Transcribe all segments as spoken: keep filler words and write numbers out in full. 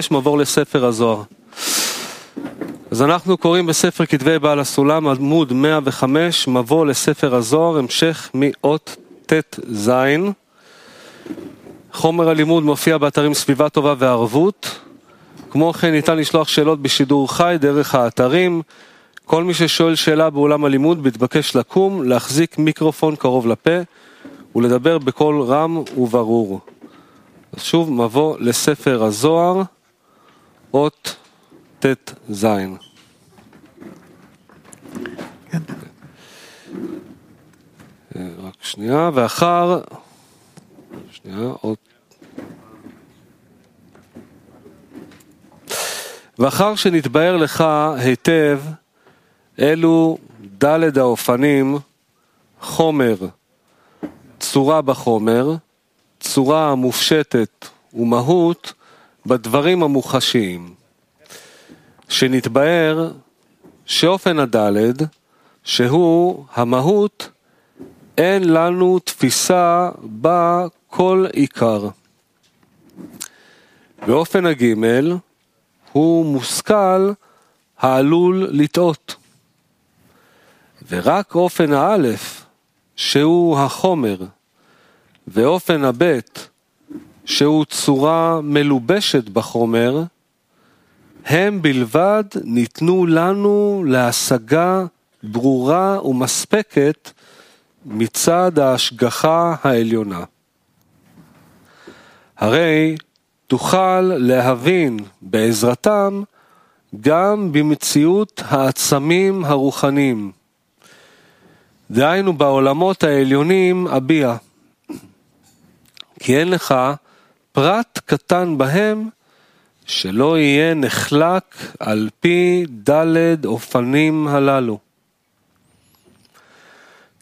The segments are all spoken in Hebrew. יש מעבור לספר הזוהר. אז אנחנו קוראים בספר כתבי בעל הסולם, עמוד מאה וחמש, מבוא לספר הזוהר, המשך מאות תת זין. חומר הלימוד מופיע באתרים סביבה טובה וערבות. כמו כן ניתן לשלוח שאלות בשידור חי דרך האתרים. כל מי ששואל שאלה בעולם הלימוד מתבקש לקום, להחזיק מיקרופון קרוב לפה ולדבר בקול רם וברור. שוב מבוא לספר הזוהר, אות תת זין. כן. רק שנייה, ואחר, שנייה, עוד. ואחר שנתבהר לך היטב, אלו דלת האופנים, חומר, צורה בחומר, צורה מופשטת ומהות בדברים המוחשיים. שנתבהר שאופן הדלת, שהוא המהות, אין לנו תפיסה בה כל עיקר. ואופן הגימל הוא מושכל העלול לטעות. ורק אופן האלף, שהוא החומר, ואופן הבית, שהוא צורה מלובשת בחומר, הם בלבד ניתנו לנו להשגה ברורה ומספקת מצד ההשגחה העליונה. הרי תוכל להבין בעזרתם גם במציאות העצמים הרוחניים, דהיינו בעולמות העליונים אביה, כי אין לך פרט קטן בהם שלא יהיה נחלק על פי דלת אופנים הללו.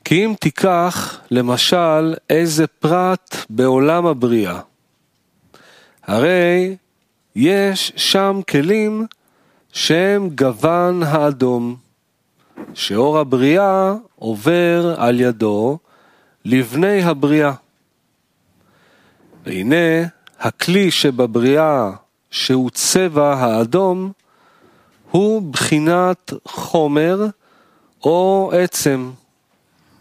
כי אם תיקח למשל איזה פרט בעולם הבריאה, הרי יש שם כלים שהם גוון האדום, שאור הבריאה עובר על ידו לבני הבריאה. והנה הכלי שבבריאה שהוא צבע האדום, הוא בחינת חומר או עצם,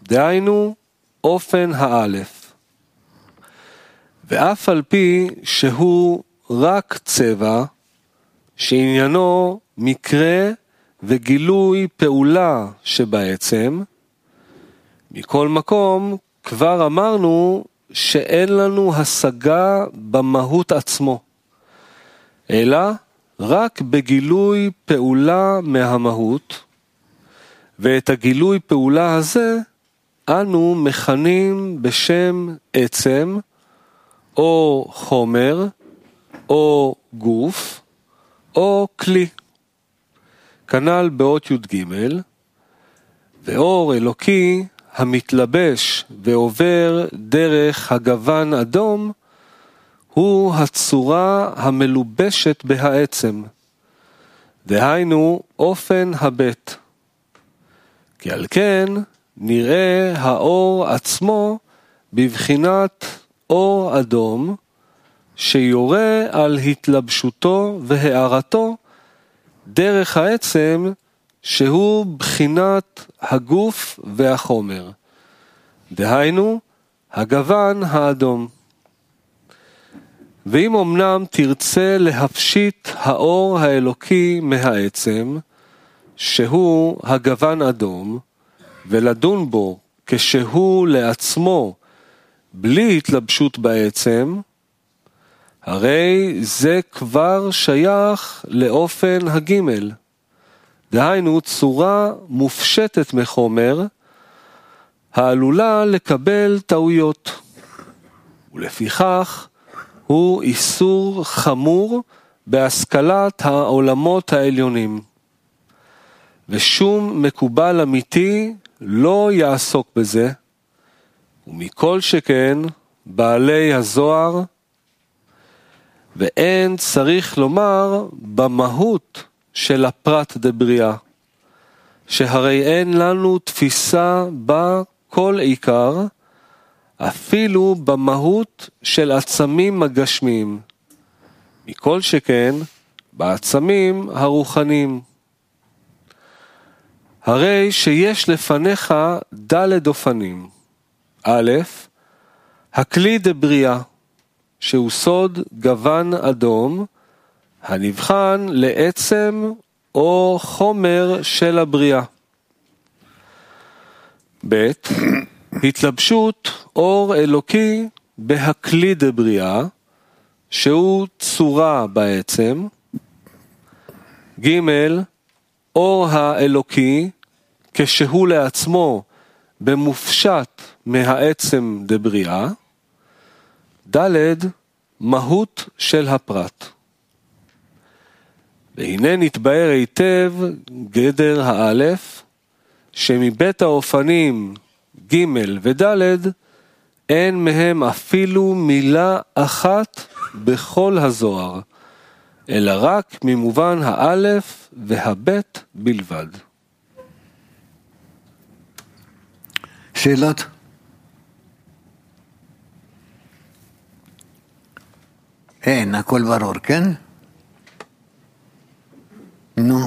דהיינו אופן האלף. ואף על פי שהוא רק צבע, שעניינו מקרה וגילוי פעולה שבעצם, מכל מקום כבר אמרנו שאין לנו השגה במהות עצמו, אלא רק בגילוי פעולה מהמהות, ואת הגילוי פעולה הזה אנו מכנים בשם עצם, או חומר, או גוף, או כלי. כנ"ל באות י"ג, ואור אלוקי המתלבש ועובר דרך הגוון אדום, הוא הצורה המלובשת בהעצם, דהיינו אופן הבית. כי על כן נראה האור עצמו בבחינת אור אדום, שיורה על התלבשותו והערתו דרך העצם, שהוא בחינת הגוף והחומר, דהיינו הגוון האדום. ואם אמנם תרצה להפשיט האור האלוקי מהעצם, שהוא הגוון אדום, ולדון בו כשהוא לעצמו בלי התלבשות בעצם, הרי זה כבר שייך לאופן הגימל, דהיינו צורה מופשטת מחומר, העלולה לקבל טעויות, ולפיכך הוא איסור חמור בהשכלת העולמות העליונים. ושום מקובל אמיתי לא יעסוק בזה, ומכל שכן בעלי הזוהר, ואין צריך לומר במהות של הפרט דבריאה, שהרי אין לנו תפיסה בה כל עיקר, אפילו במהות של עצמים הגשמיים, מכל שכן בעצמים הרוחנים. הרי שיש לפניך דלת אופנים. א', הכלי דבריאה, שהוא סוד גוון אדום, הנבחן לעצם או חומר של הבריאה. ב', התלבשות אור אלוקי בהכלי דבריאה, שהוא צורה בעצם. ג', אור האלוקי, כשהוא לעצמו במופשט מהעצם דבריאה. ד', מהות של הפרט. והנה נתבהר היטב גדר האלף, שמבית האופנים ג' וד' אין מהם אפילו מילה אחת בכל הזוהר, אלא רק ממובן האלף והבית בלבד. שאלת? אין, הכל ברור, כן? נו.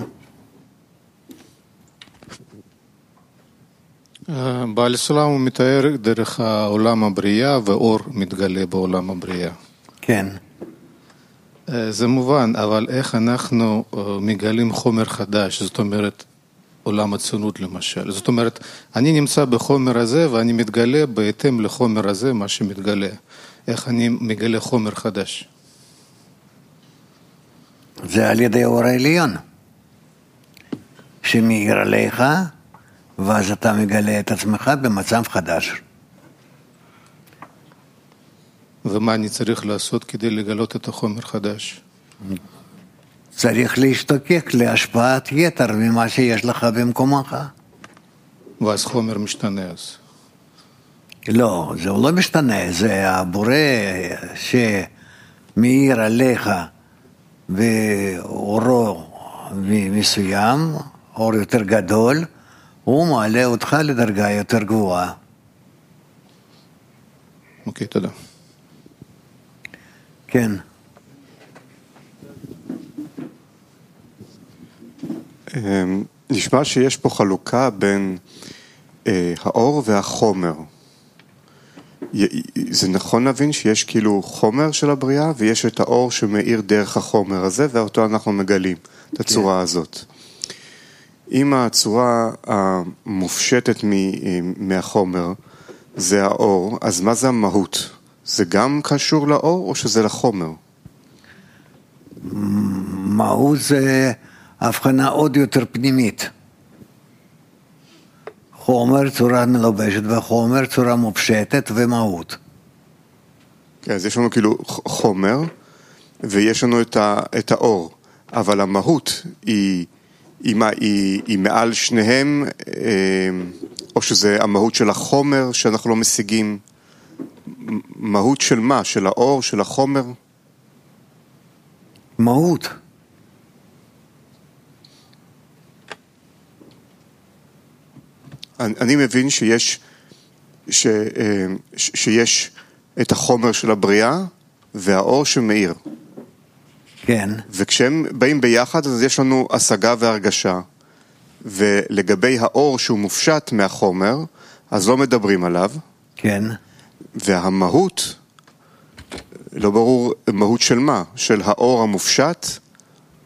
בעל הסולם הוא מתאר דרך העולם הבריאה, ואור מתגלה בעולם הבריאה. כן. זה מובן, אבל איך אנחנו מגלים חומר חדש, זאת אומרת, עולם הציונות למשל. זאת אומרת, אני נמצא בחומר הזה, ואני מתגלה בהתאם לחומר הזה, מה שמתגלה. איך אני מגלה חומר חדש? זה על ידי אור העליון, שמאיר עליך, ואז אתה מגלה את עצמך במצב חדש. ומה אני צריך לעשות כדי לגלות את החומר חדש? צריך להשתוקק להשפעת יתר ממה שיש לך במקומך. ואז חומר משתנה אז? לא, זה לא משתנה, זה הבורא שמאיר עליך ואורו מסוים, אור יותר גדול, הוא מעלה אותך לדרגה יותר גבוהה. אוקיי, תודה. כן. נשמע שיש פה חלוקה בין האור והחומר. זה נכון להבין שיש כאילו חומר של הבריאה, ויש את האור שמאיר דרך החומר הזה, ואותו אנחנו מגלים, את הצורה הזאת. אם הצורה המופשטת מהחומר זה האור, אז מה זה המהות? זה גם קשור לאור או שזה לחומר? מהות זה הבחנה עוד יותר פנימית. חומר, צורה מלובשת, וחומר, צורה מופשטת ומהות. אז יש לנו כאילו חומר, ויש לנו את, ה, את האור, אבל המהות היא, היא, היא, היא מעל שניהם, או שזה המהות של החומר שאנחנו לא משיגים, מהות של מה? של האור, של החומר? מהות. אני מבין שיש ש, ש, שיש את החומר של הבריאה והאור שמאיר. כן. וכשהם באים ביחד אז יש לנו השגה והרגשה. ולגבי האור שהוא מופשט מהחומר, אז לא מדברים עליו. כן. והמהות, לא ברור מהות של מה? של האור המופשט,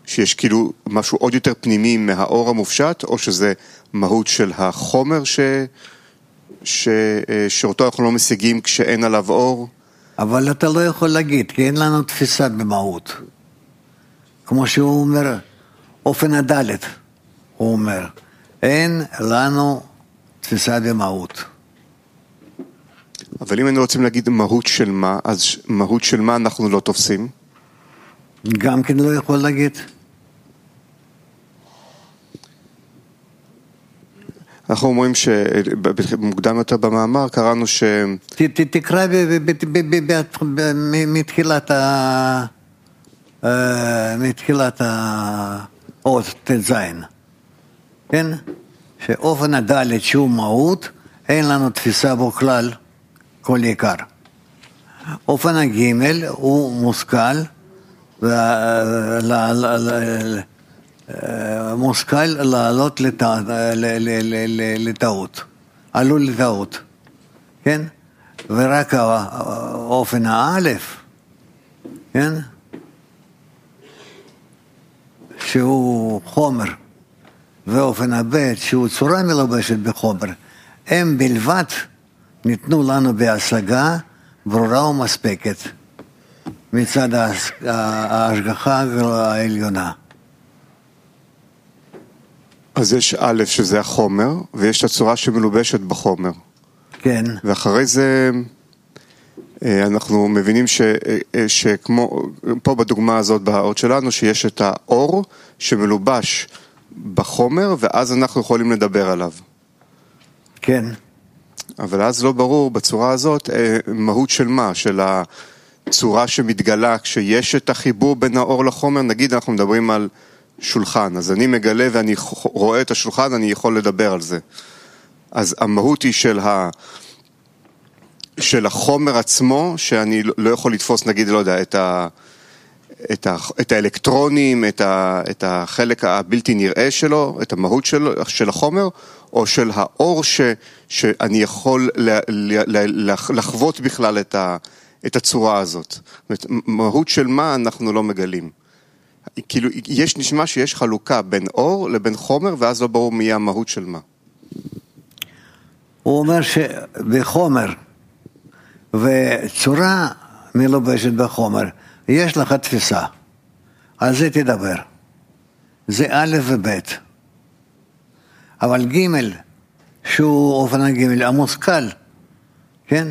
שיש כאילו משהו עוד יותר פנימי מהאור המופשט, או שזה מהות של החומר ש... ש... שאותו אנחנו לא משיגים כשאין עליו אור. אבל אתה לא יכול להגיד, כי אין לנו תפיסה במהות. כמו שהוא אומר, אופן הדלת, הוא אומר, אין לנו תפיסה במהות. אבל אם אנחנו רוצים להגיד מהות של מה, אז מהות של מה אנחנו לא תופסים? גם כן לא יכול להגיד. אנחנו אומרים שמוקדם יותר במאמר קראנו ש... תקרא מתחילת ה... מתחילת האות תזיין. כן? שאופן הדלת שהוא מהות, אין לנו תפיסה בו כלל כל עיקר. אופן הגימל הוא מושכל, עמוס קייל לעלות לטעות, עלו לטעות, כן? ורק האופן האלף, כן? שהוא חומר, ואופן הבית שהוא צורה מלובשת בחומר, הם בלבד ניתנו לנו בהשגה ברורה ומספקת מצד ההשגחה העליונה. אז יש א' שזה החומר, ויש את הצורה שמלובשת בחומר. כן. ואחרי זה אנחנו מבינים ש, שכמו, פה בדוגמה הזאת בהאות שלנו, שיש את האור שמלובש בחומר, ואז אנחנו יכולים לדבר עליו. כן. אבל אז לא ברור בצורה הזאת מהות של מה, של הצורה שמתגלה, כשיש את החיבור בין האור לחומר, נגיד אנחנו מדברים על שולחן, אז אני מגלה ואני רואה את השולחן, אני יכול לדבר על זה. אז המהות היא של ה... של החומר עצמו, שאני לא יכול לתפוס, נגיד, לא יודע, את ה... את ה... את האלקטרונים, את ה... את החלק הבלתי נראה שלו, את המהות שלו, של החומר, או של האור ש... שאני יכול ל... ל... ל... לחוות בכלל את ה... את הצורה הזאת. זאת אומרת, מהות של מה אנחנו לא מגלים. כאילו, יש נשמע שיש חלוקה בין אור לבין חומר, ואז לא ברור מי המהות של מה. הוא אומר שבחומר וצורה מלובשת בחומר, יש לך תפיסה. על זה תדבר. זה א' וב'. אבל ג' שהוא אופן הג' המושכל, כן?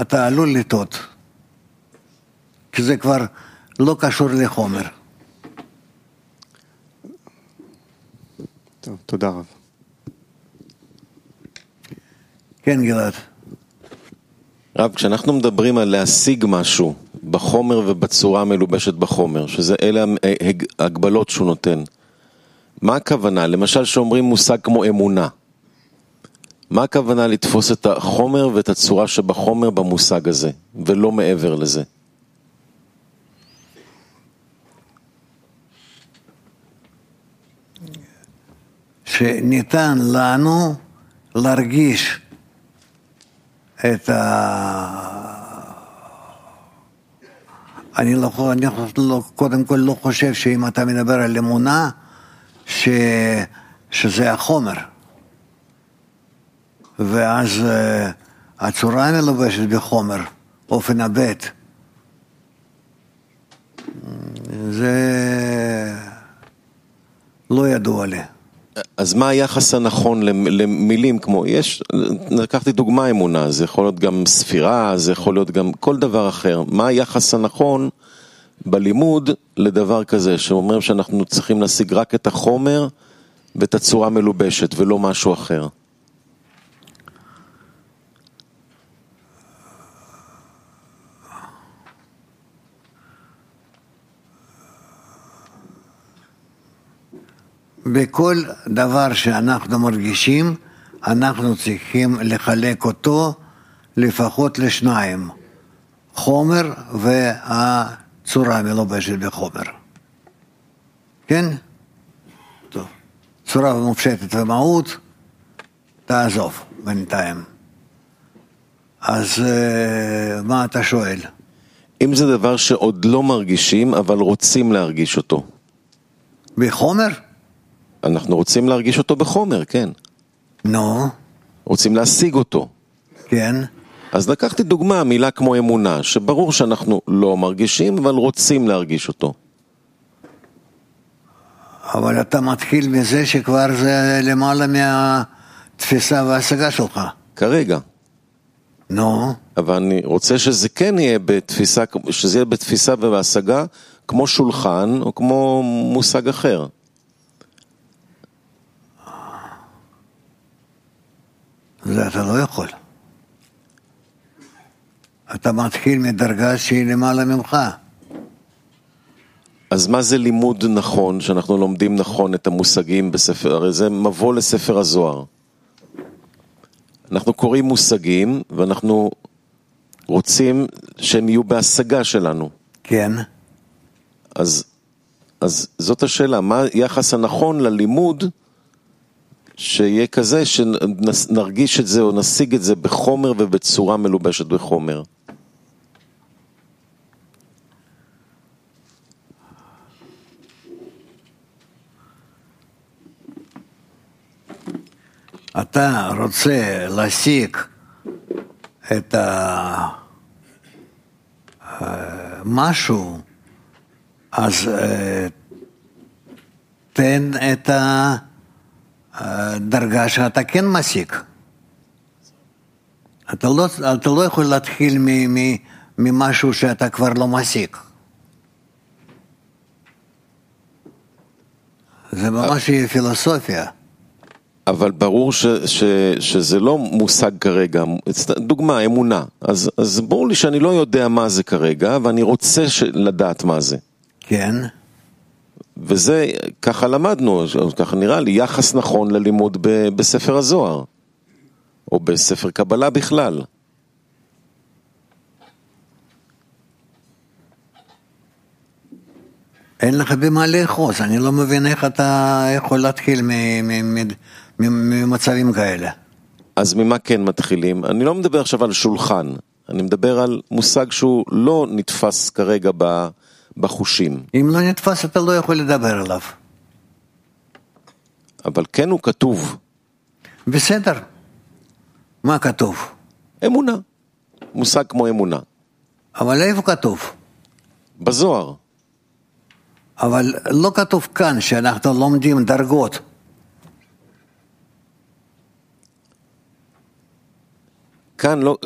אתה עלול לטעות. כי זה כבר לא קשור לחומר. טוב, תודה רב. כן, גלעד. רב, כשאנחנו מדברים על להשיג משהו בחומר ובצורה המלובשת בחומר, שזה אלה הגבלות שהוא נותן, מה הכוונה? למשל שאומרים מושג כמו אמונה, מה הכוונה לתפוס את החומר ואת הצורה שבחומר במושג הזה, ולא מעבר לזה? שניתן לנו להרגיש את ה... אני לא, אני לא, קודם כל לא חושב שאם אתה מדבר על אמונה, ש, שזה החומר. ואז הצורה מלובשת בחומר, אופן הבית. זה לא ידוע לי. אז מה היחס הנכון למילים כמו, יש, לקחתי דוגמה אמונה, זה יכול להיות גם ספירה, זה יכול להיות גם כל דבר אחר. מה היחס הנכון בלימוד לדבר כזה, שאומר שאנחנו צריכים להשיג רק את החומר ואת הצורה המלובשת ולא משהו אחר? בכל דבר שאנחנו מרגישים, אנחנו צריכים לחלק אותו לפחות לשניים, חומר והצורה המלובשת בחומר. כן? טוב. צורה מופשטת ומהות, תעזוב בינתיים. אז מה אתה שואל? אם זה דבר שעוד לא מרגישים, אבל רוצים להרגיש אותו. בחומר? אנחנו רוצים להרגיש אותו בחומר, כן. נו. No. רוצים להשיג אותו. כן. אז לקחתי דוגמה, מילה כמו אמונה, שברור שאנחנו לא מרגישים, אבל רוצים להרגיש אותו. אבל אתה מתחיל מזה שכבר זה למעלה מהתפיסה וההשגה שלך. כרגע. נו. No. אבל אני רוצה שזה כן יהיה בתפיסה, שזה יהיה בתפיסה ובהשגה, כמו שולחן או כמו מושג אחר. זה אתה לא יכול. אתה מתחיל מדרגה שהיא למעלה ממך. אז מה זה לימוד נכון, שאנחנו לומדים נכון את המושגים בספר? הרי זה מבוא לספר הזוהר. אנחנו קוראים מושגים, ואנחנו רוצים שהם יהיו בהשגה שלנו. כן. אז, אז זאת השאלה, מה היחס הנכון ללימוד שיהיה כזה שנרגיש את זה או נשיג את זה בחומר ובצורה מלובשת בחומר? אתה רוצה להשיג את משהו, אז תן את הדרגה שאתה כן משיג. אתה לא, אתה לא יכול להתחיל ממשהו שאתה כבר לא משיג. זה ממש פילוסופיה. אבל ברור ש, ש, שזה לא מושג כרגע, דוגמה, אמונה. אז, אז ברור לי שאני לא יודע מה זה כרגע, ואני רוצה ש, לדעת מה זה. כן. וזה, ככה למדנו, ככה נראה לי, יחס נכון ללימוד ב, בספר הזוהר, או בספר קבלה בכלל. אין לך במה לאחוז, אני לא מבין איך אתה יכול להתחיל מ... מ, מ ממצבים כאלה. אז ממה כן מתחילים? אני לא מדבר עכשיו על שולחן, אני מדבר על מושג שהוא לא נתפס כרגע בחושים. אם לא נתפס אתה לא יכול לדבר עליו. אבל כן הוא כתוב. בסדר. מה כתוב? אמונה. מושג כמו אמונה. אבל איפה כתוב? בזוהר. אבל לא כתוב כאן שאנחנו לומדים דרגות. כאן, לא,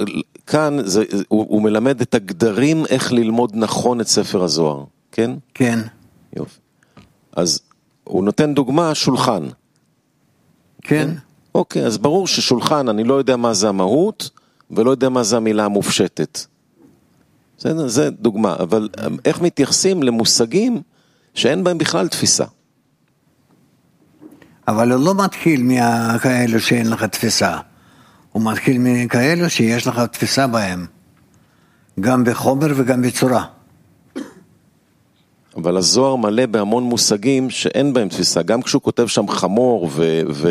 כאן זה, הוא, הוא מלמד את הגדרים איך ללמוד נכון את ספר הזוהר, כן? כן. יופי. אז הוא נותן דוגמה, שולחן. כן. כן? אוקיי, אז ברור ששולחן, אני לא יודע מה זה המהות, ולא יודע מה זה המילה המופשטת. זה, זה דוגמה, אבל איך מתייחסים למושגים שאין בהם בכלל תפיסה? אבל הוא לא מתחיל מהכאלו שאין לך תפיסה. הוא מתחיל מכאלו שיש לך תפיסה בהם, גם בחומר וגם בצורה. אבל הזוהר מלא בהמון מושגים שאין בהם תפיסה, גם כשהוא כותב שם חמור ו-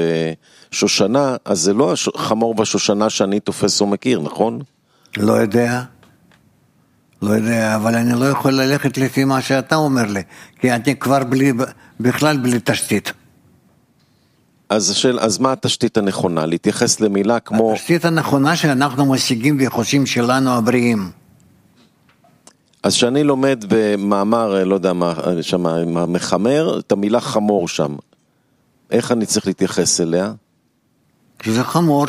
ושושנה, אז זה לא החמור והשושנה שאני תופס ומכיר, נכון? לא יודע, לא יודע, אבל אני לא יכול ללכת לפי מה שאתה אומר לי, כי אני כבר בלי, בכלל בלי תשתית. אז, של, אז מה התשתית הנכונה? להתייחס למילה כמו... התשתית הנכונה שאנחנו משיגים ביחוסים שלנו הבריאים. אז שאני לומד במאמר, לא יודע מה, שמה, מחמר, את המילה חמור שם. איך אני צריך להתייחס אליה? זה חמור.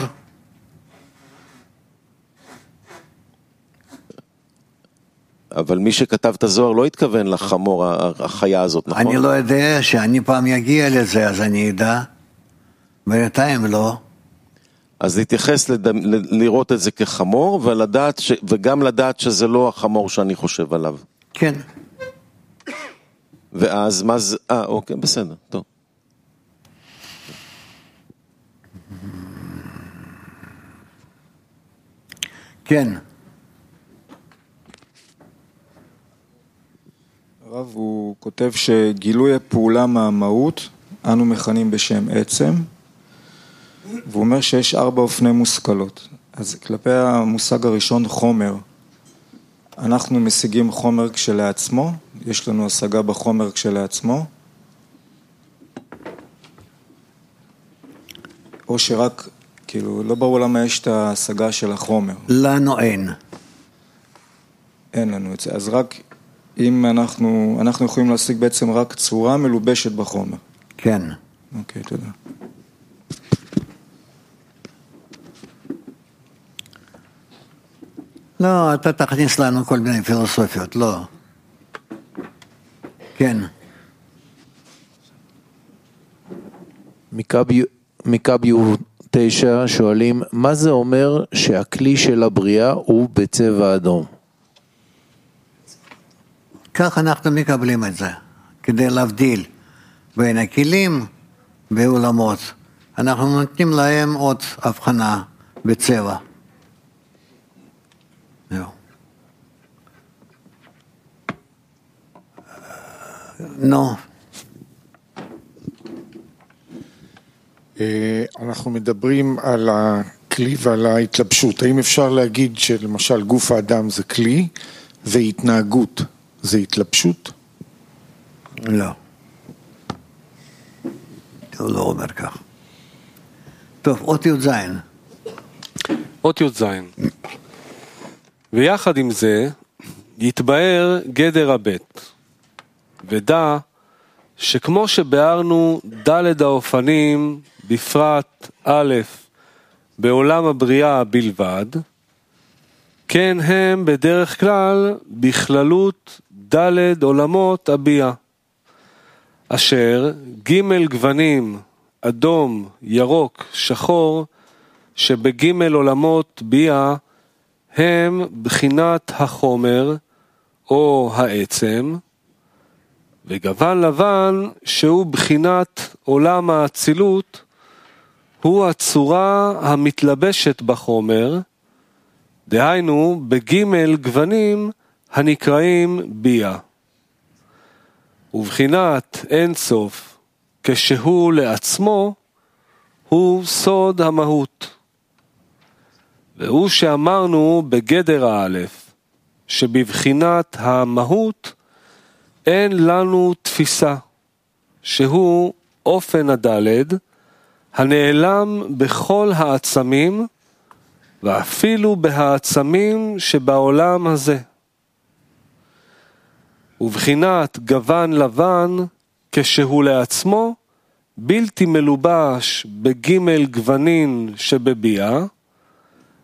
אבל מי שכתב את הזוהר לא התכוון לחמור, החיה הזאת, נכון? אני לא יודע, שאני פעם יגיע לזה, אז אני יודע... בינתיים לא. אז להתייחס לדמ... לראות את זה כחמור ולדעת ש... וגם לדעת שזה לא החמור שאני חושב עליו. כן. ואז מה זה... אה, אוקיי, בסדר, טוב. כן. הרב הוא כותב שגילוי הפעולה מהמהות אנו מכנים בשם עצם. והוא אומר שיש ארבע אופני מושכלות. אז כלפי המושג הראשון, חומר, אנחנו משיגים חומר כשלעצמו, יש לנו השגה בחומר כשלעצמו, או שרק, כאילו, לא ברור למה יש את ההשגה של החומר. לנו אין. אין לנו את זה. אז רק אם אנחנו, אנחנו יכולים להשיג בעצם רק צורה מלובשת בחומר. כן. אוקיי, תודה. לא, אתה תכניס לנו כל מיני פילוסופיות, לא. כן. מקביו תשע שואלים, מה זה אומר שהכלי של הבריאה הוא בצבע אדום? כך אנחנו מקבלים את זה, כדי להבדיל בין הכלים ועולמות. אנחנו נותנים להם עוד הבחנה בצבע. נו. אנחנו מדברים על הכלי ועל ההתלבשות. האם אפשר להגיד שלמשל גוף האדם זה כלי והתנהגות זה התלבשות? לא. הוא לא אומר כך. טוב, אות י' ז'. אות י' ז'. ויחד עם זה יתבהר גדר הבית. ודע שכמו שבארנו ד' האופנים בפרט א' בעולם הבריאה בלבד, כן הם בדרך כלל בכללות ד' עולמות הביאה, אשר ג' גוונים אדום, ירוק, שחור, שבג' עולמות ביאה הם בחינת החומר או העצם, וגוון לבן שהוא בחינת עולם האצילות, הוא הצורה המתלבשת בחומר, דהיינו בג' גוונים הנקראים ביאה. ובחינת אינסוף כשהוא לעצמו הוא סוד המהות. והוא שאמרנו בגדר האלף, שבבחינת המהות אין לנו תפיסה, שהוא אופן הדלת, הנעלם בכל העצמים, ואפילו בהעצמים שבעולם הזה. ובחינת גוון לבן, כשהוא לעצמו, בלתי מלובש בג' גוונין שבביאה,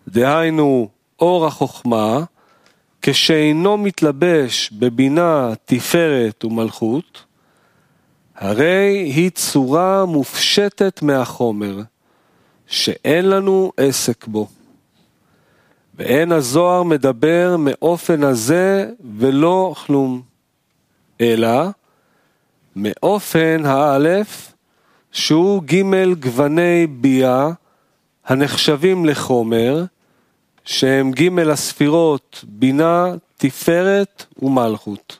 דהיינו אור החוכמה, כשאינו מתלבש בבינה, תפארת ומלכות, הרי היא צורה מופשטת מהחומר, שאין לנו עסק בו. ואין הזוהר מדבר מאופן הזה ולא כלום, אלא מאופן האלף, שהוא ג' גווני ביאה, הנחשבים לחומר, שהם ג' הספירות, בינה, תפארת ומלכות.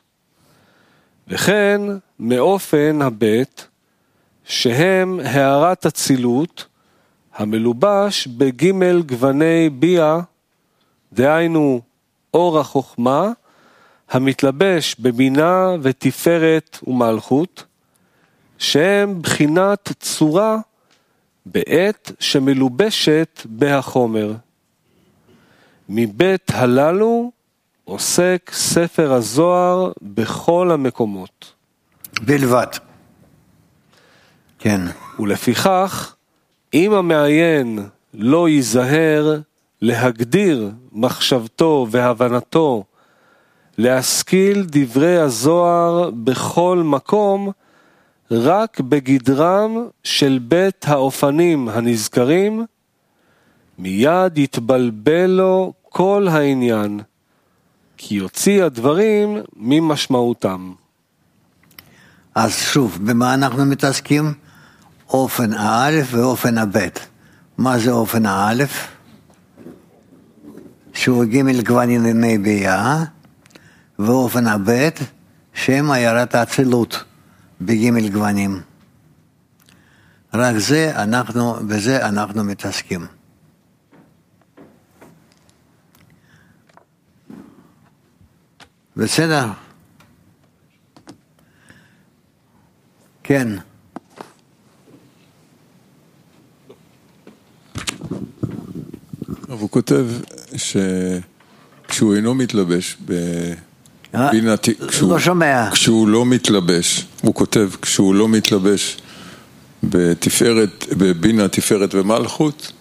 וכן מאופן הבית, שהם הערת הצילות, המלובש בג' גווני ביאה, דהיינו אור החוכמה, המתלבש בבינה ותפארת ומלכות, שהם בחינת צורה בעת שמלובשת בהחומר. מבית הללו עוסק ספר הזוהר בכל המקומות. בלבד. כן. ולפיכך, אם המעיין לא ייזהר להגדיר מחשבתו והבנתו, להשכיל דברי הזוהר בכל מקום, רק בגדרם של בית האופנים הנזכרים, מיד יתבלבל לו כל העניין, כי יוציא הדברים ממשמעותם. אז שוב, במה אנחנו מתעסקים? אופן האלף ואופן הבית. מה זה אופן האלף? שהוא ג' גווניני ביאה, ואופן הבית, שם עיירת האצילות בג' גוונים. רק זה אנחנו, בזה אנחנו מתעסקים. בסדר? כן. הוא כותב שכשהוא אינו מתלבש בבינתי, כשהוא לא שומע, כשהוא לא מתלבש, הוא כותב כשהוא לא מתלבש בתפארת, בבינה, תפארת ומלכות,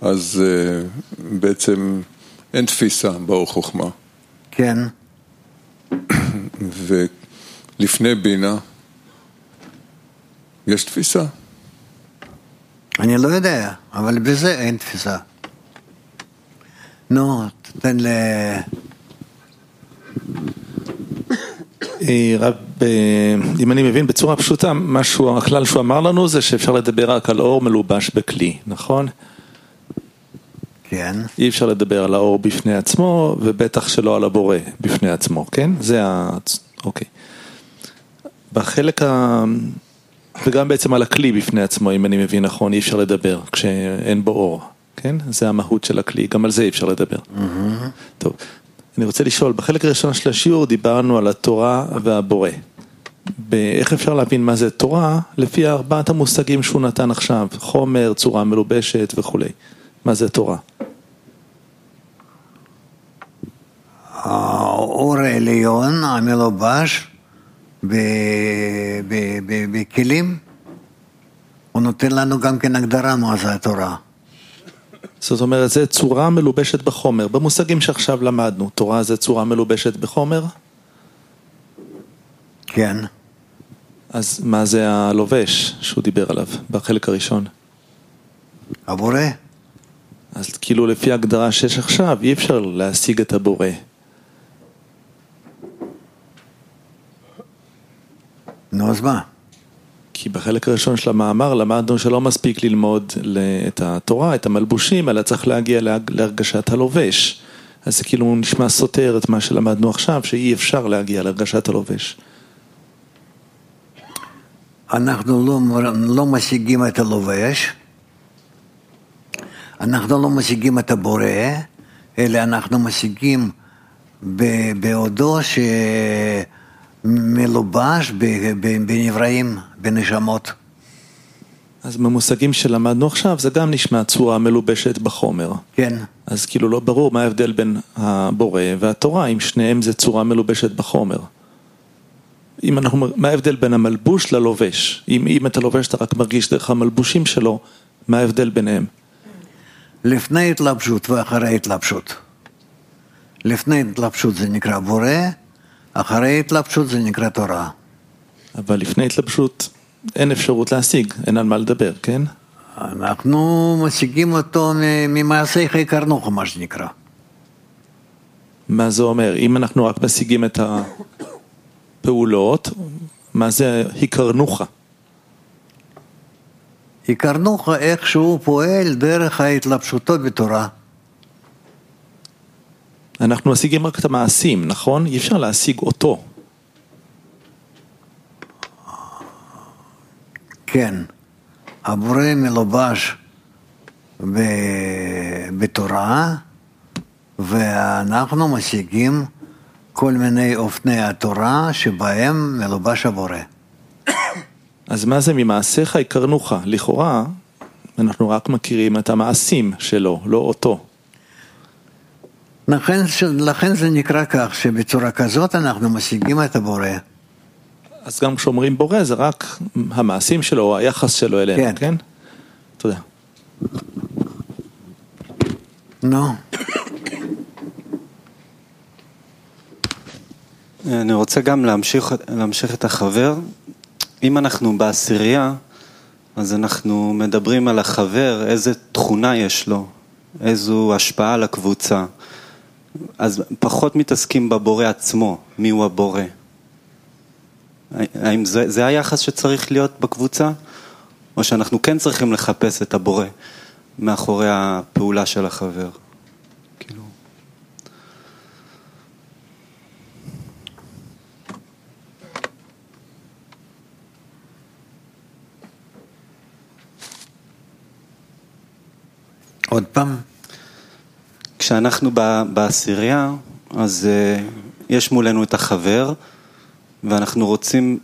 אז בעצם אין תפיסה באור חוכמה. כן. ולפני בינה יש תפיסה. אני לא יודע, אבל בזה אין תפיסה. נו, תתן ל... רב, אם אני מבין בצורה פשוטה, משהו, הכלל שהוא אמר לנו זה שאפשר לדבר רק על אור מלובש בכלי, נכון? כן. אי אפשר לדבר על האור בפני עצמו, ובטח שלא על הבורא בפני עצמו, כן? זה ה... אוקיי. בחלק ה... וגם בעצם על הכלי בפני עצמו, אם אני מבין נכון, אי אפשר לדבר כשאין בו אור, כן? זה המהות של הכלי, גם על זה אי אפשר לדבר. Mm-hmm. טוב, אני רוצה לשאול, בחלק הראשון של השיעור דיברנו על התורה והבורא. איך אפשר להבין מה זה תורה, לפי ארבעת המושגים שהוא נתן עכשיו, חומר, צורה מלובשת וכו'. מה זה תורה? האור העליון המלובש בכלים, הוא נותן לנו גם כן הגדרה מה זה התורה. זאת אומרת, זה צורה מלובשת בחומר. במושגים שעכשיו למדנו, תורה זה צורה מלובשת בחומר? כן. אז מה זה הלובש שהוא דיבר עליו בחלק הראשון? הבורא. אז כאילו לפי הגדרה שיש עכשיו, אי אפשר להשיג את הבורא. נו, אז מה? כי בחלק הראשון של המאמר למדנו שלא מספיק ללמוד את התורה, את המלבושים, אלא צריך להגיע להרגשת הלובש. אז זה כאילו נשמע סותר את מה שלמדנו עכשיו, שאי אפשר להגיע להרגשת הלובש. אנחנו לא, לא משיגים את הלובש, אנחנו לא משיגים את הבורא, אלא אנחנו משיגים בעודו ש... מלובש בנבראים, בנשמות. אז במושגים שלמדנו עכשיו, זה גם נשמע צורה מלובשת בחומר. כן. אז כאילו לא ברור מה ההבדל בין הבורא והתורה, אם שניהם זה צורה מלובשת בחומר. אם אנחנו, מה ההבדל בין המלבוש ללובש? אם, אם אתה לובש, אתה רק מרגיש דרך המלבושים שלו, מה ההבדל ביניהם? לפני התלבשות ואחרי התלבשות. לפני התלבשות זה נקרא בורא, אחרי התלבשות זה נקרא תורה. אבל לפני התלבשות אין אפשרות להשיג, אין על מה לדבר, כן? אנחנו משיגים אותו ממעשיך הכרנוך, מה שנקרא. מה זה אומר? אם אנחנו רק משיגים את הפעולות, מה זה הכרנוך? הכרנוך איך שהוא פועל דרך ההתלבשותו בתורה. אנחנו משיגים רק את המעשים, נכון? אי אפשר להשיג אותו. כן. הבורא מלובש ב... בתורה, ואנחנו משיגים כל מיני אופני התורה שבהם מלובש הבורא. אז מה זה ממעשיך הכרנוך? לכאורה, אנחנו רק מכירים את המעשים שלו, לא אותו. לכן, לכן זה נקרא כך, שבצורה כזאת אנחנו משיגים את הבורא. אז גם כשאומרים בורא, זה רק המעשים שלו, היחס שלו אלינו, כן? כן? תודה. נו. אני רוצה גם להמשיך, להמשיך את החבר. אם אנחנו בעשירייה, אז אנחנו מדברים על החבר, איזה תכונה יש לו, איזו השפעה על הקבוצה. אז פחות מתעסקים בבורא עצמו, מי הוא הבורא. האם זה, זה היחס שצריך להיות בקבוצה? או שאנחנו כן צריכים לחפש את הבורא מאחורי הפעולה של החבר? כאילו... עוד פעם? כשאנחנו בעשירייה, אז יש מולנו את החבר, ואנחנו רוצים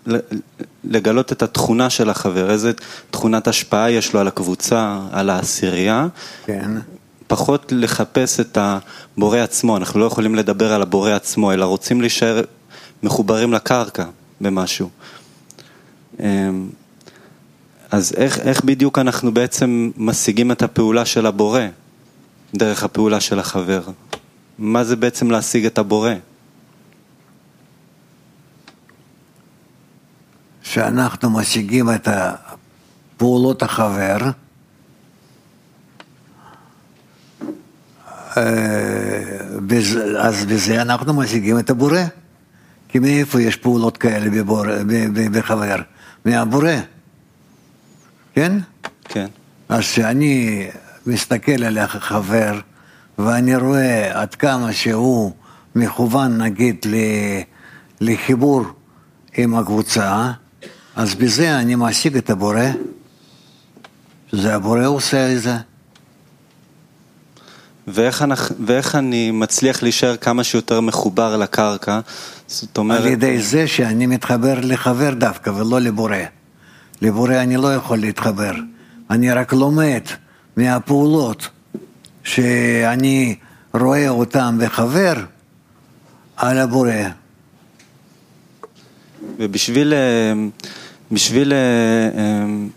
לגלות את התכונה של החבר, איזה תכונת השפעה יש לו על הקבוצה, על העשירייה. כן. פחות לחפש את הבורא עצמו, אנחנו לא יכולים לדבר על הבורא עצמו, אלא רוצים להישאר מחוברים לקרקע במשהו. אז איך, איך בדיוק אנחנו בעצם משיגים את הפעולה של הבורא? דרך הפעולה של החבר. מה זה בעצם להשיג את הבורא? שאנחנו משיגים את הפעולות החבר, אז בזה אנחנו משיגים את הבורא. כי מאיפה יש פעולות כאלה בבורא, בחבר? מהבורא. כן? כן. אז שאני... מסתכל על החבר, ואני רואה עד כמה שהוא מכוון, נגיד, לחיבור עם הקבוצה, אז בזה אני משיג את הבורא, שזה הבורא עושה את זה. ואיך אני, ואיך אני מצליח להישאר כמה שיותר מחובר לקרקע? זאת אומרת... על ידי זה שאני מתחבר לחבר דווקא ולא לבורא. לבורא אני לא יכול להתחבר. אני רק לומד מהפעולות שאני רואה אותם וחבר על הבורא. ובשביל... בשביל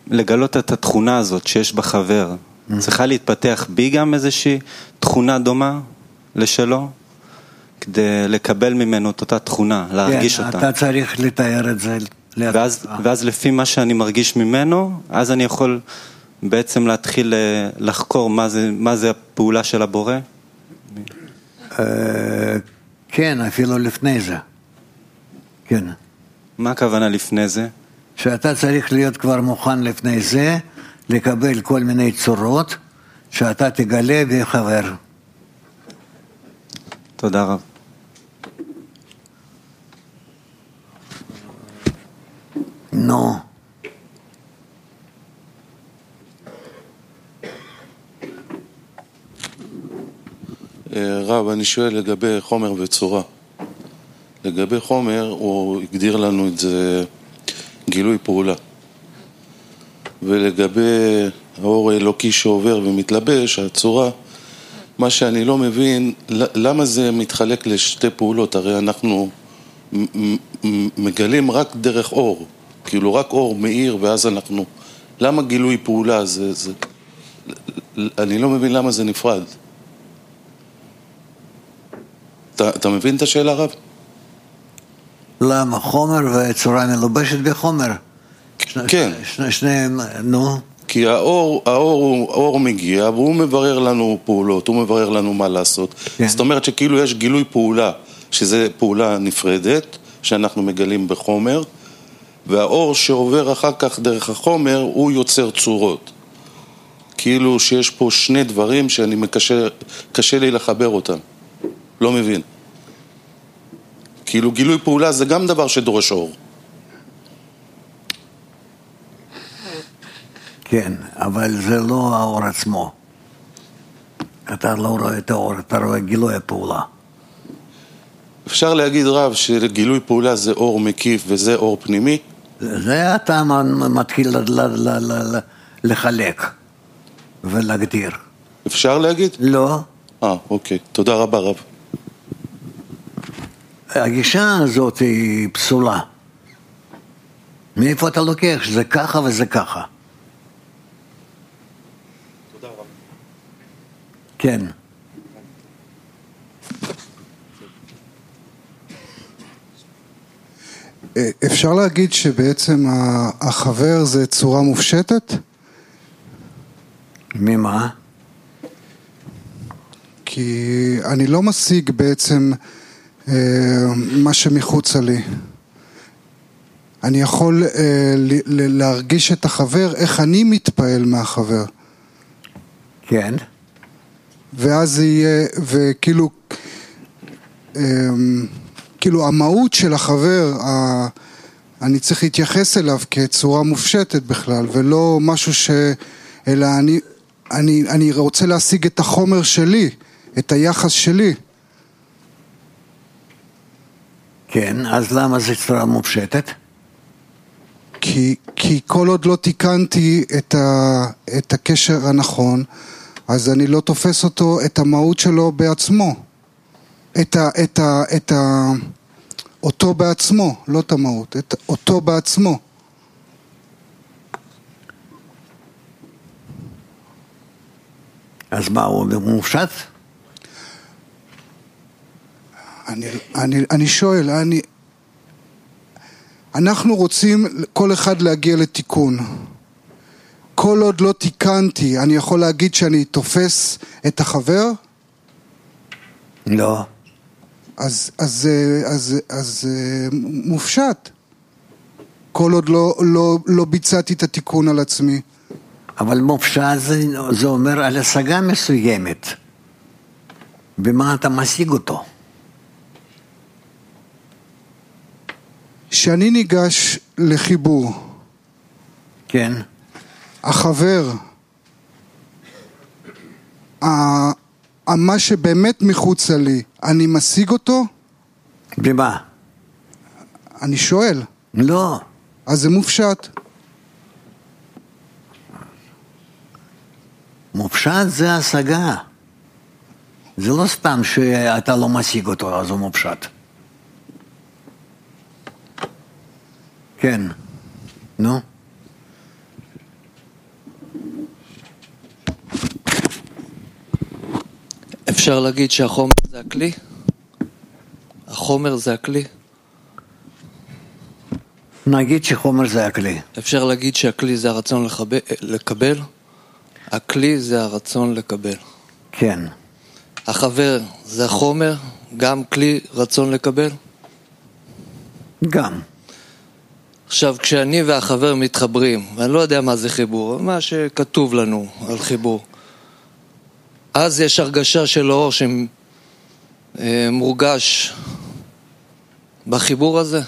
לגלות את התכונה הזאת שיש בחבר, צריכה להתפתח בי גם איזושהי תכונה דומה לשלו, כדי לקבל ממנו את אותה תכונה, להרגיש אותה. אתה צריך לתאר את זה. ואז, ואז לפי מה שאני מרגיש ממנו, אז אני יכול בעצם להתחיל לחקור מה זה, מה זה הפעולה של הבורא? כן, אפילו לפני זה. כן. מה הכוונה לפני זה? שאתה צריך להיות כבר מוכן לפני זה, לקבל כל מיני צורות, שאתה תגלה וחבר. תודה רב. נו. רב, אני שואל לגבי חומר וצורה. לגבי חומר, הוא הגדיר לנו את זה... גילוי פעולה. ולגבי האור האלוקי שעובר ומתלבש, הצורה, מה שאני לא מבין, למה זה מתחלק לשתי פעולות? הרי אנחנו מגלים רק דרך אור, כאילו רק אור מאיר, ואז אנחנו... למה גילוי פעולה זה... זה... אני לא מבין למה זה נפרד. אתה, אתה מבין את השאלה, רב? למה חומר והצורה מלובשת בחומר? כן. שניהם, נו. כי האור, האור, האור מגיע, והוא מברר לנו פעולות, הוא מברר לנו מה לעשות. כן. זאת אומרת שכאילו יש גילוי פעולה, שזה פעולה נפרדת, שאנחנו מגלים בחומר, והאור שעובר אחר כך דרך החומר, הוא יוצר צורות. כאילו שיש פה שני דברים שאני מקשה, קשה לי לחבר אותם. לא מבין. כאילו גילוי פעולה זה גם דבר שדורש אור. כן, אבל זה לא האור עצמו. אתה לא רואה את האור, אתה רואה גילוי פעולה. אפשר להגיד רב שגילוי פעולה זה אור מקיף וזה אור פנימי? זה אתה מתחיל לחלק ולהגדיר. אפשר להגיד? לא. אה, אוקיי. תודה רבה רב. הגישה הזאת היא פסולה. מאיפה אתה לוקח? שזה ככה וזה ככה. תודה רבה. כן. אפשר להגיד שבעצם החבר זה צורה מופשטת? ממה? כי אני לא משיג בעצם... מה שמחוצה לי. אני יכול להרגיש את החבר, איך אני מתפעל מהחבר. כן. ואז יהיה, וכאילו, כאילו המהות של החבר, אני צריך להתייחס אליו כצורה מופשטת בכלל, ולא משהו ש... אלא אני, אני, אני רוצה להשיג את החומר שלי, את היחס שלי. כן, אז למה זה צורה מופשטת? כי, כי כל עוד לא תיקנתי את, ה, את הקשר הנכון, אז אני לא תופס אותו, את המהות שלו בעצמו. את, ה, את, ה, את ה, אותו בעצמו, לא את המהות, את אותו בעצמו. אז מה, הוא מופשט? אני, אני, אני שואל, אני... אנחנו רוצים כל אחד להגיע לתיקון. כל עוד לא תיקנתי, אני יכול להגיד שאני תופס את החבר? לא. אז, אז, אז, אז, אז מופשט. כל עוד לא, לא, לא ביצעתי את התיקון על עצמי. אבל מופשט זה, זה אומר על השגה מסוימת. במה אתה משיג אותו? כשאני ניגש לחיבור, כן, החבר, מה שבאמת מחוצה לי, אני משיג אותו? במה? אני שואל. לא. אז זה מופשט. מופשט זה השגה. זה לא סתם שאתה לא משיג אותו, אז הוא מופשט. כן. נו. אפשר להגיד שהחומר זה הכלי? החומר זה הכלי? נגיד שחומר זה הכלי. אפשר להגיד שהכלי זה הרצון לחב... לקבל? הכלי זה הרצון לקבל. כן. החבר זה חומר, גם כלי רצון לקבל? גם. עכשיו, כשאני והחבר מתחברים, ואני לא יודע מה זה חיבור, מה שכתוב לנו על חיבור, אז יש הרגשה של אור שמורגש בחיבור הזה.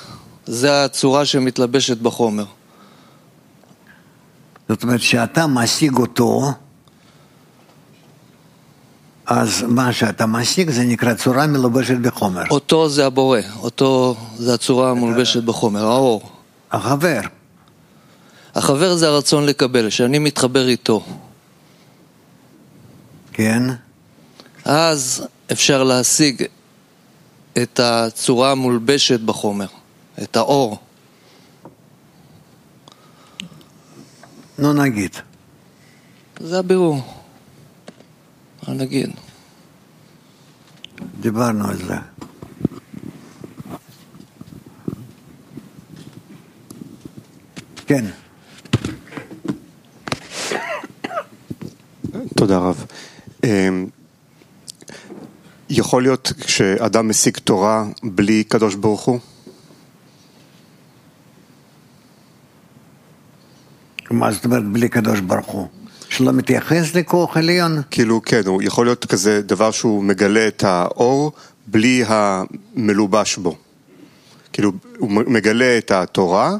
זה הצורה שמתלבשת בחומר. זאת אומרת, שאתה משיג אותו, אז מה שאתה משיג זה נקרא צורה מלובשת בחומר. אותו זה הבורא, אותו זה הצורה המלובשת בחומר, האור. החבר. החבר זה הרצון לקבל, שאני מתחבר איתו. כן. אז אפשר להשיג את הצורה המולבשת בחומר, את האור. נו נגיד. זה הבירור. נגיד. דיברנו על זה. כן. תודה רב. יכול להיות שאדם משיג תורה בלי קדוש ברוך הוא? מה זאת אומרת בלי קדוש ברוך הוא? שלא מתייחס לכוח עליון? כאילו כן, הוא יכול להיות כזה דבר שהוא מגלה את האור בלי המלובש בו. כאילו הוא מגלה את התורה,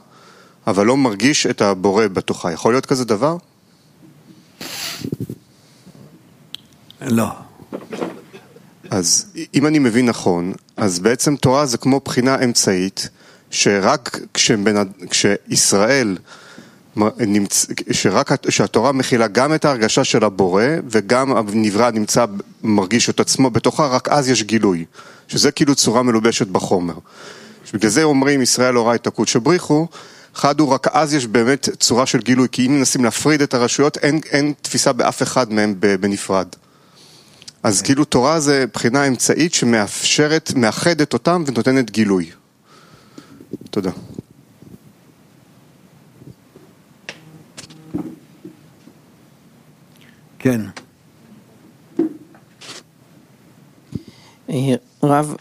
אבל לא מרגיש את הבורא בתוכה. יכול להיות כזה דבר? לא. אז אם אני מבין נכון, אז בעצם תורה זה כמו בחינה אמצעית, שרק כשבן, כשישראל נמצא, שרק שהתורה מכילה גם את ההרגשה של הבורא, וגם הנברא נמצא, מרגיש את עצמו בתוכה, רק אז יש גילוי, שזה כאילו צורה מלובשת בחומר. בגלל זה אומרים, ישראל לא ראה את הקודש בריחו, אחד הוא רק אז יש באמת צורה של גילוי, כי אם מנסים להפריד את הרשויות, אין, אין תפיסה באף אחד מהם בנפרד. אז כאילו תורה זה בחינה אמצעית שמאפשרת, מאחדת אותם ונותנת גילוי. תודה. כן. רב,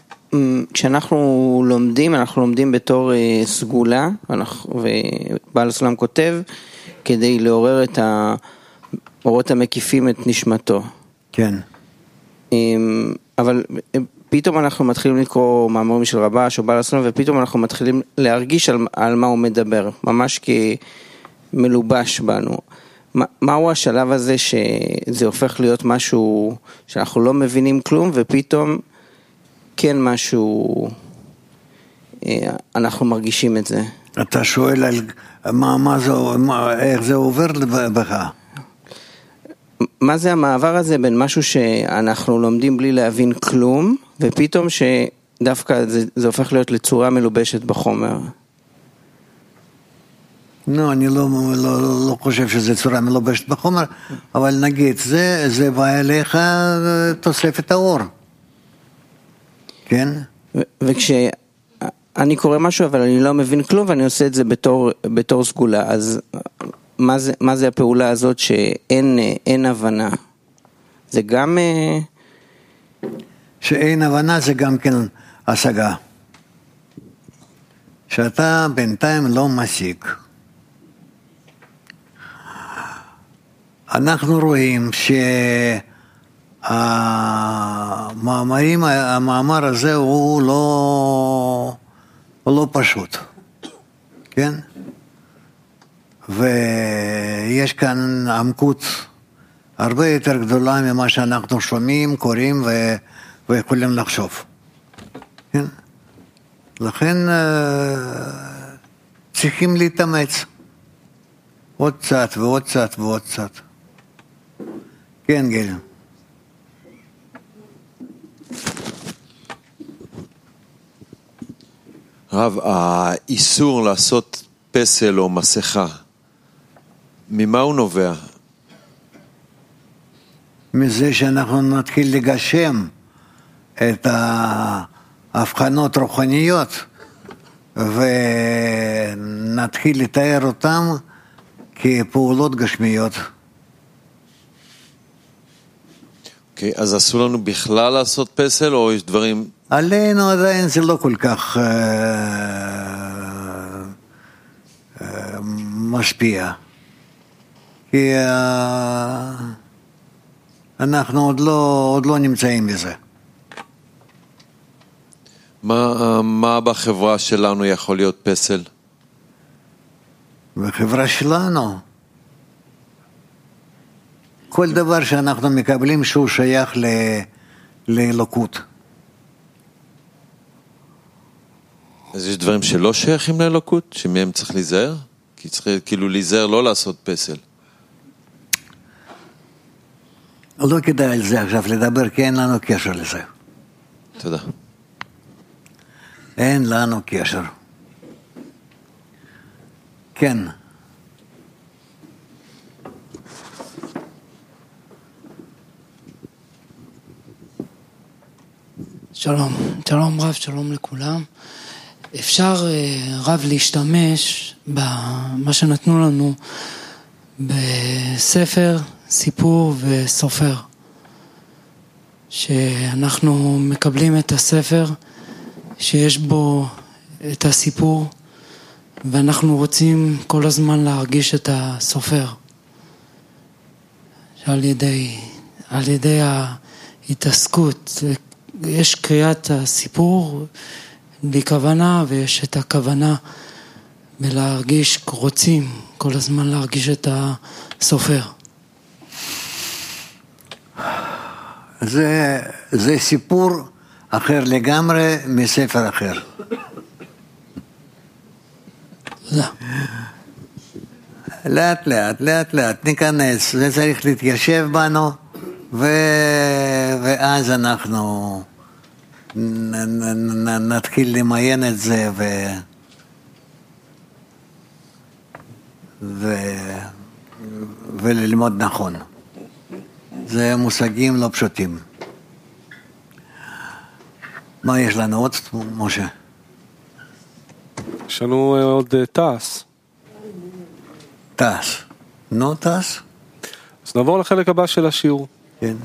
כשאנחנו לומדים, אנחנו לומדים בתור סגולה, ובעל הסולם כותב, כדי לעורר את האורות המקיפים את נשמתו. כן. אבל פתאום אנחנו מתחילים לקרוא מאמרים של רבש או בעל הסולם, ופתאום אנחנו מתחילים להרגיש על, על מה הוא מדבר, ממש כמלובש בנו. מה, מהו השלב הזה שזה הופך להיות משהו שאנחנו לא מבינים כלום, ופתאום כן משהו, אנחנו מרגישים את זה. אתה שואל על מה, מה זה, מה, איך זה עובר בך? מה זה המעבר הזה בין משהו שאנחנו לומדים בלי להבין כלום, ופתאום שדווקא זה, זה הופך להיות לצורה מלובשת בחומר? לא, אני לא, לא, לא חושב שזה צורה מלובשת בחומר, אבל נגיד, זה, זה בא אליך תוספת האור. כן? ו- וכשאני קורא משהו, אבל אני לא מבין כלום, ואני עושה את זה בתור, בתור סגולה, אז... מה זה, מה זה הפעולה הזאת שאין, אין הבנה? זה גם... שאין הבנה זה גם כן השגה. שאתה בינתיים לא משיג. אנחנו רואים שהמאמרים, המאמר הזה הוא לא, הוא לא פשוט. כן? ויש כאן עמקות הרבה יותר גדולה ממה שאנחנו שומעים, קוראים ו... ויכולים לחשוב. כן? לכן צריכים להתאמץ. עוד קצת ועוד קצת ועוד קצת. כן, גיל. רב, האיסור לעשות פסל או מסכה, ממה הוא נובע? מזה שאנחנו נתחיל לגשם את ההבחנות רוחניות ונתחיל לתאר אותן כפעולות גשמיות. אוקיי, okay, אז אסור לנו בכלל לעשות פסל או יש דברים... עלינו עדיין זה לא כל כך... משפיע, כי אנחנו עוד לא, עוד לא נמצאים בזה. מה, מה בחברה שלנו יכול להיות פסל? בחברה שלנו, כל דבר שאנחנו מקבלים שהוא שייך ל, לאלוקות. אז יש דברים שלא שייכים לאלוקות, שמהם צריך להיזהר? כי צריך כאילו להיזהר לא לעשות פסל. לא כדאי על זה עכשיו לדבר, כי אין לנו קשר לזה. תודה. אין לנו קשר. כן. שלום, שלום רב, שלום לכולם. אפשר רב להשתמש במה שנתנו לנו בספר, סיפור וסופר, שאנחנו מקבלים את הספר שיש בו את הסיפור ואנחנו רוצים כל הזמן להרגיש את הסופר שעל ידי, על ידי ההתעסקות יש קריאת הסיפור בלי כוונה, ויש את הכוונה בלהרגיש, רוצים כל הזמן להרגיש את הסופר. זה, זה סיפור אחר לגמרי מספר אחר. תודה. לאט לאט, לאט לאט, ניכנס, זה צריך להתיישב בנו, ו... ואז אנחנו... נתחיל למיין את זה ו... ו... וללמוד נכון. זה מושגים לא פשוטים. מה יש לנו עוד, משה? יש לנו עוד תעס. תעס. נו, תעס? אז נעבור לחלק הבא של השיעור. כן.